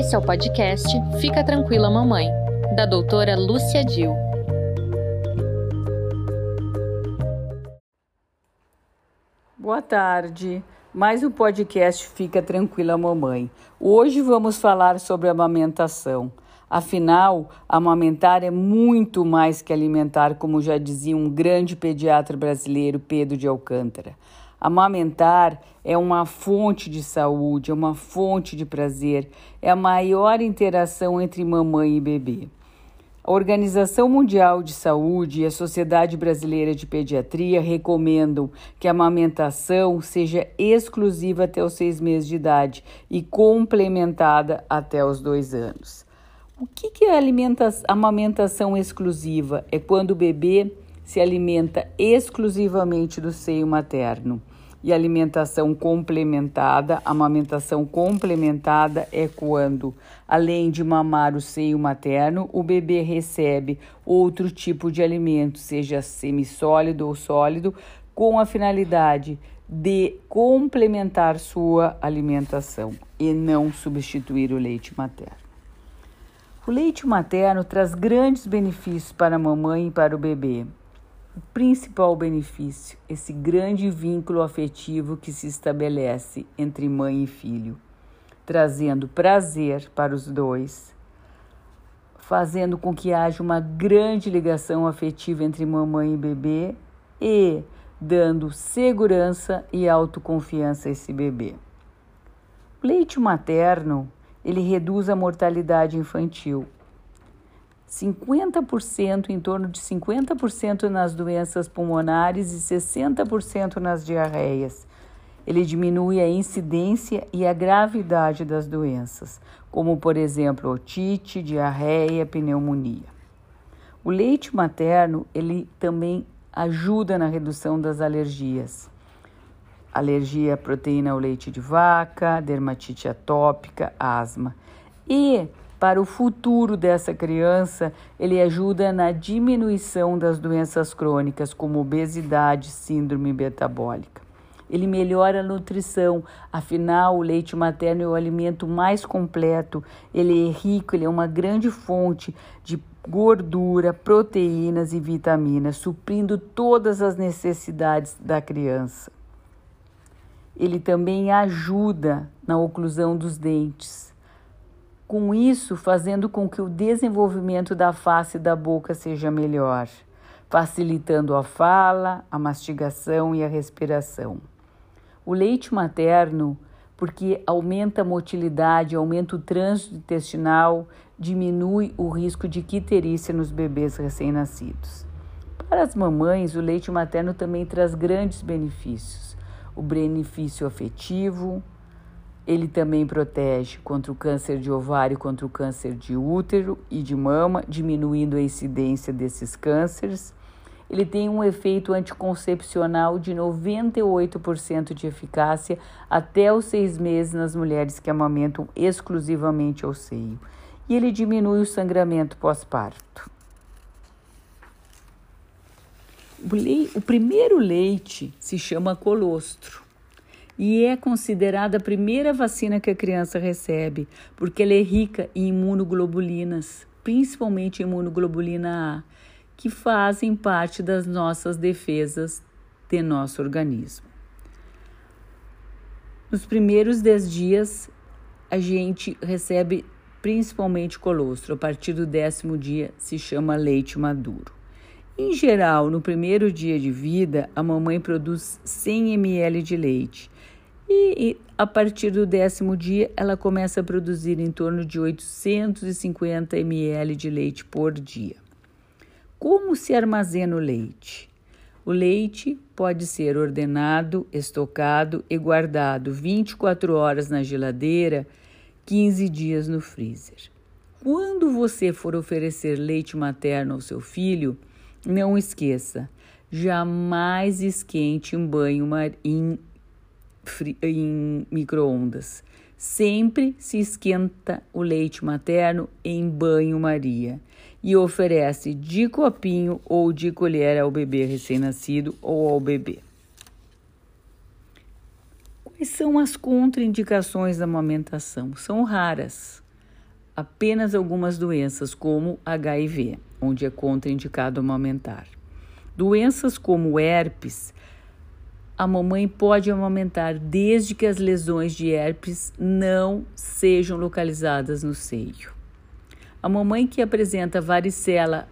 Esse é o podcast Fica Tranquila Mamãe, da doutora Lúcia Dil. Boa tarde, mais um podcast Fica Tranquila Mamãe. Hoje vamos falar sobre amamentação. Afinal, amamentar é muito mais que alimentar, como já dizia um grande pediatra brasileiro, Pedro de Alcântara. Amamentar é uma fonte de saúde, é uma fonte de prazer, é a maior interação entre mamãe e bebê. A Organização Mundial de Saúde e a Sociedade Brasileira de Pediatria recomendam que a amamentação seja exclusiva até os 6 meses de idade e complementada até os 2 anos. O que é amamentação exclusiva? É quando o bebê se alimenta exclusivamente do seio materno. E amamentação complementada é quando, além de mamar o seio materno, o bebê recebe outro tipo de alimento, seja semissólido ou sólido, com a finalidade de complementar sua alimentação e não substituir o leite materno. O leite materno traz grandes benefícios para a mamãe e para o bebê. O principal benefício, esse grande vínculo afetivo que se estabelece entre mãe e filho, trazendo prazer para os dois, fazendo com que haja uma grande ligação afetiva entre mamãe e bebê e dando segurança e autoconfiança a esse bebê. O leite materno, ele reduz a mortalidade infantil. 50%, em torno de 50% nas doenças pulmonares e 60% nas diarreias. Ele diminui a incidência e a gravidade das doenças, como, por exemplo, otite, diarreia, pneumonia. O leite materno, ele também ajuda na redução das alergias. Alergia à proteína ao leite de vaca, dermatite atópica, asma. E para o futuro dessa criança, ele ajuda na diminuição das doenças crônicas, como obesidade, síndrome metabólica. Ele melhora a nutrição, afinal, o leite materno é o alimento mais completo, ele é rico, ele é uma grande fonte de gordura, proteínas e vitaminas, suprindo todas as necessidades da criança. Ele também ajuda na oclusão dos dentes, com isso fazendo com que o desenvolvimento da face e da boca seja melhor, facilitando a fala, a mastigação e a respiração. O leite materno, porque aumenta a motilidade, aumenta o trânsito intestinal, diminui o risco de icterícia nos bebês recém-nascidos. Para as mamães, o leite materno também traz grandes benefícios. O benefício afetivo, ele também protege contra o câncer de ovário, contra o câncer de útero e de mama, diminuindo a incidência desses cânceres. Ele tem um efeito anticoncepcional de 98% de eficácia até os 6 meses nas mulheres que amamentam exclusivamente ao seio. E ele diminui o sangramento pós-parto. O primeiro leite se chama colostro. E é considerada a primeira vacina que a criança recebe, porque ela é rica em imunoglobulinas, principalmente imunoglobulina A, que fazem parte das nossas defesas de nosso organismo. Nos primeiros 10 dias, a gente recebe principalmente colostro. A partir do 10º dia, se chama leite maduro. Em geral, no primeiro dia de vida, a mamãe produz 100 ml de leite e a partir do 10º dia, ela começa a produzir em torno de 850 ml de leite por dia. Como se armazena o leite? O leite pode ser ordenado, estocado e guardado 24 horas na geladeira, 15 dias no freezer. Quando você for oferecer leite materno ao seu filho, não esqueça, jamais esquente em micro-ondas. Sempre se esquenta o leite materno em banho-maria e oferece de copinho ou de colher ao bebê recém-nascido ou ao bebê. Quais são as contraindicações da amamentação? São raras. apenas algumas doenças, como HIV, onde é contraindicado amamentar. Doenças como herpes, a mamãe pode amamentar desde que as lesões de herpes não sejam localizadas no seio. A mamãe que apresenta varicela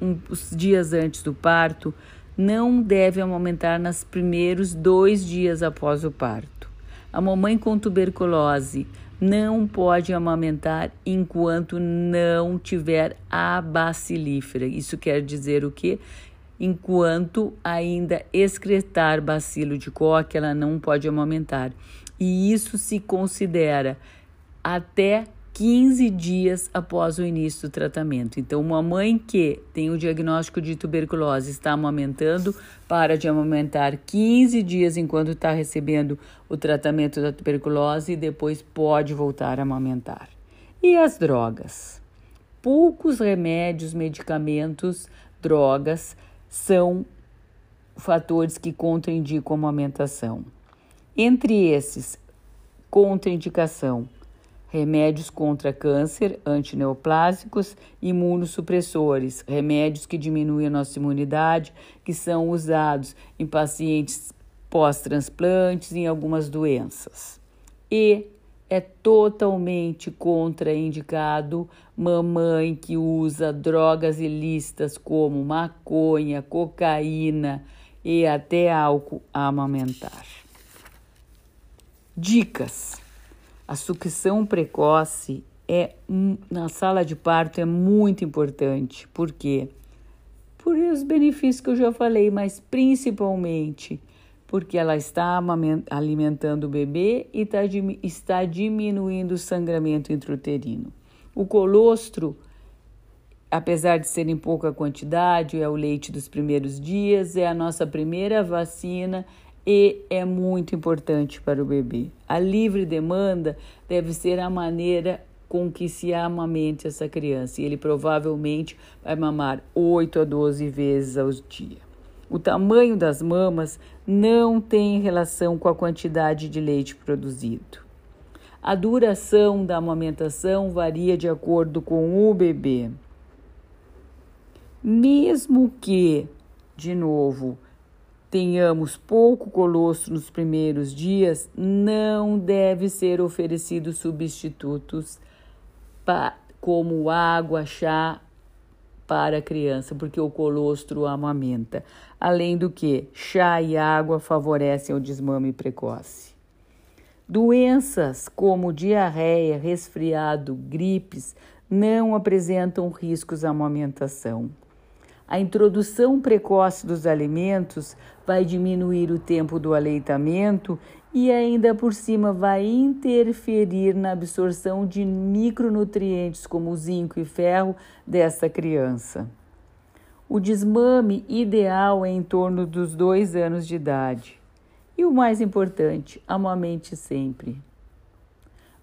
uns dias antes do parto não deve amamentar nos primeiros 2 dias após o parto. A mamãe com tuberculose não pode amamentar enquanto não tiver a bacilífera. Isso quer dizer o quê? Enquanto ainda excretar bacilo de coque, ela não pode amamentar. E isso se considera até 15 dias após o início do tratamento. Então, uma mãe que tem o diagnóstico de tuberculose, está amamentando, para de amamentar 15 dias enquanto está recebendo o tratamento da tuberculose e depois pode voltar a amamentar. E as drogas? Poucos remédios, medicamentos, drogas são fatores que contraindicam a amamentação. Entre esses, contraindicação, remédios contra câncer, antineoplásicos, imunossupressores, remédios que diminuem a nossa imunidade, que são usados em pacientes pós-transplantes e em algumas doenças. E é totalmente contraindicado mamãe que usa drogas ilícitas como maconha, cocaína e até álcool a amamentar. Dicas. A sucção precoce na sala de parto é muito importante. Por quê? Por os benefícios que eu já falei, mas principalmente porque ela está alimentando o bebê e está diminuindo o sangramento intrauterino. O colostro, apesar de ser em pouca quantidade, é o leite dos primeiros dias, é a nossa primeira vacina e é muito importante para o bebê. A livre demanda deve ser a maneira com que se amamente essa criança, e ele provavelmente vai mamar 8 a 12 vezes ao dia. O tamanho das mamas não tem relação com a quantidade de leite produzido. A duração da amamentação varia de acordo com o bebê. Mesmo que, de novo, tenhamos pouco colostro nos primeiros dias, não deve ser oferecido substitutos como água, chá, para a criança, porque o colostro amamenta. Além do que, chá e água favorecem o desmame precoce. Doenças como diarreia, resfriado, gripes não apresentam riscos à amamentação. A introdução precoce dos alimentos vai diminuir o tempo do aleitamento e ainda por cima vai interferir na absorção de micronutrientes como zinco e ferro dessa criança. O desmame ideal é em torno dos 2 anos de idade. E o mais importante, amamente sempre.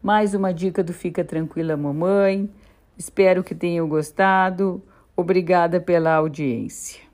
Mais uma dica do Fica Tranquila Mamãe. Espero que tenham gostado. Obrigada pela audiência.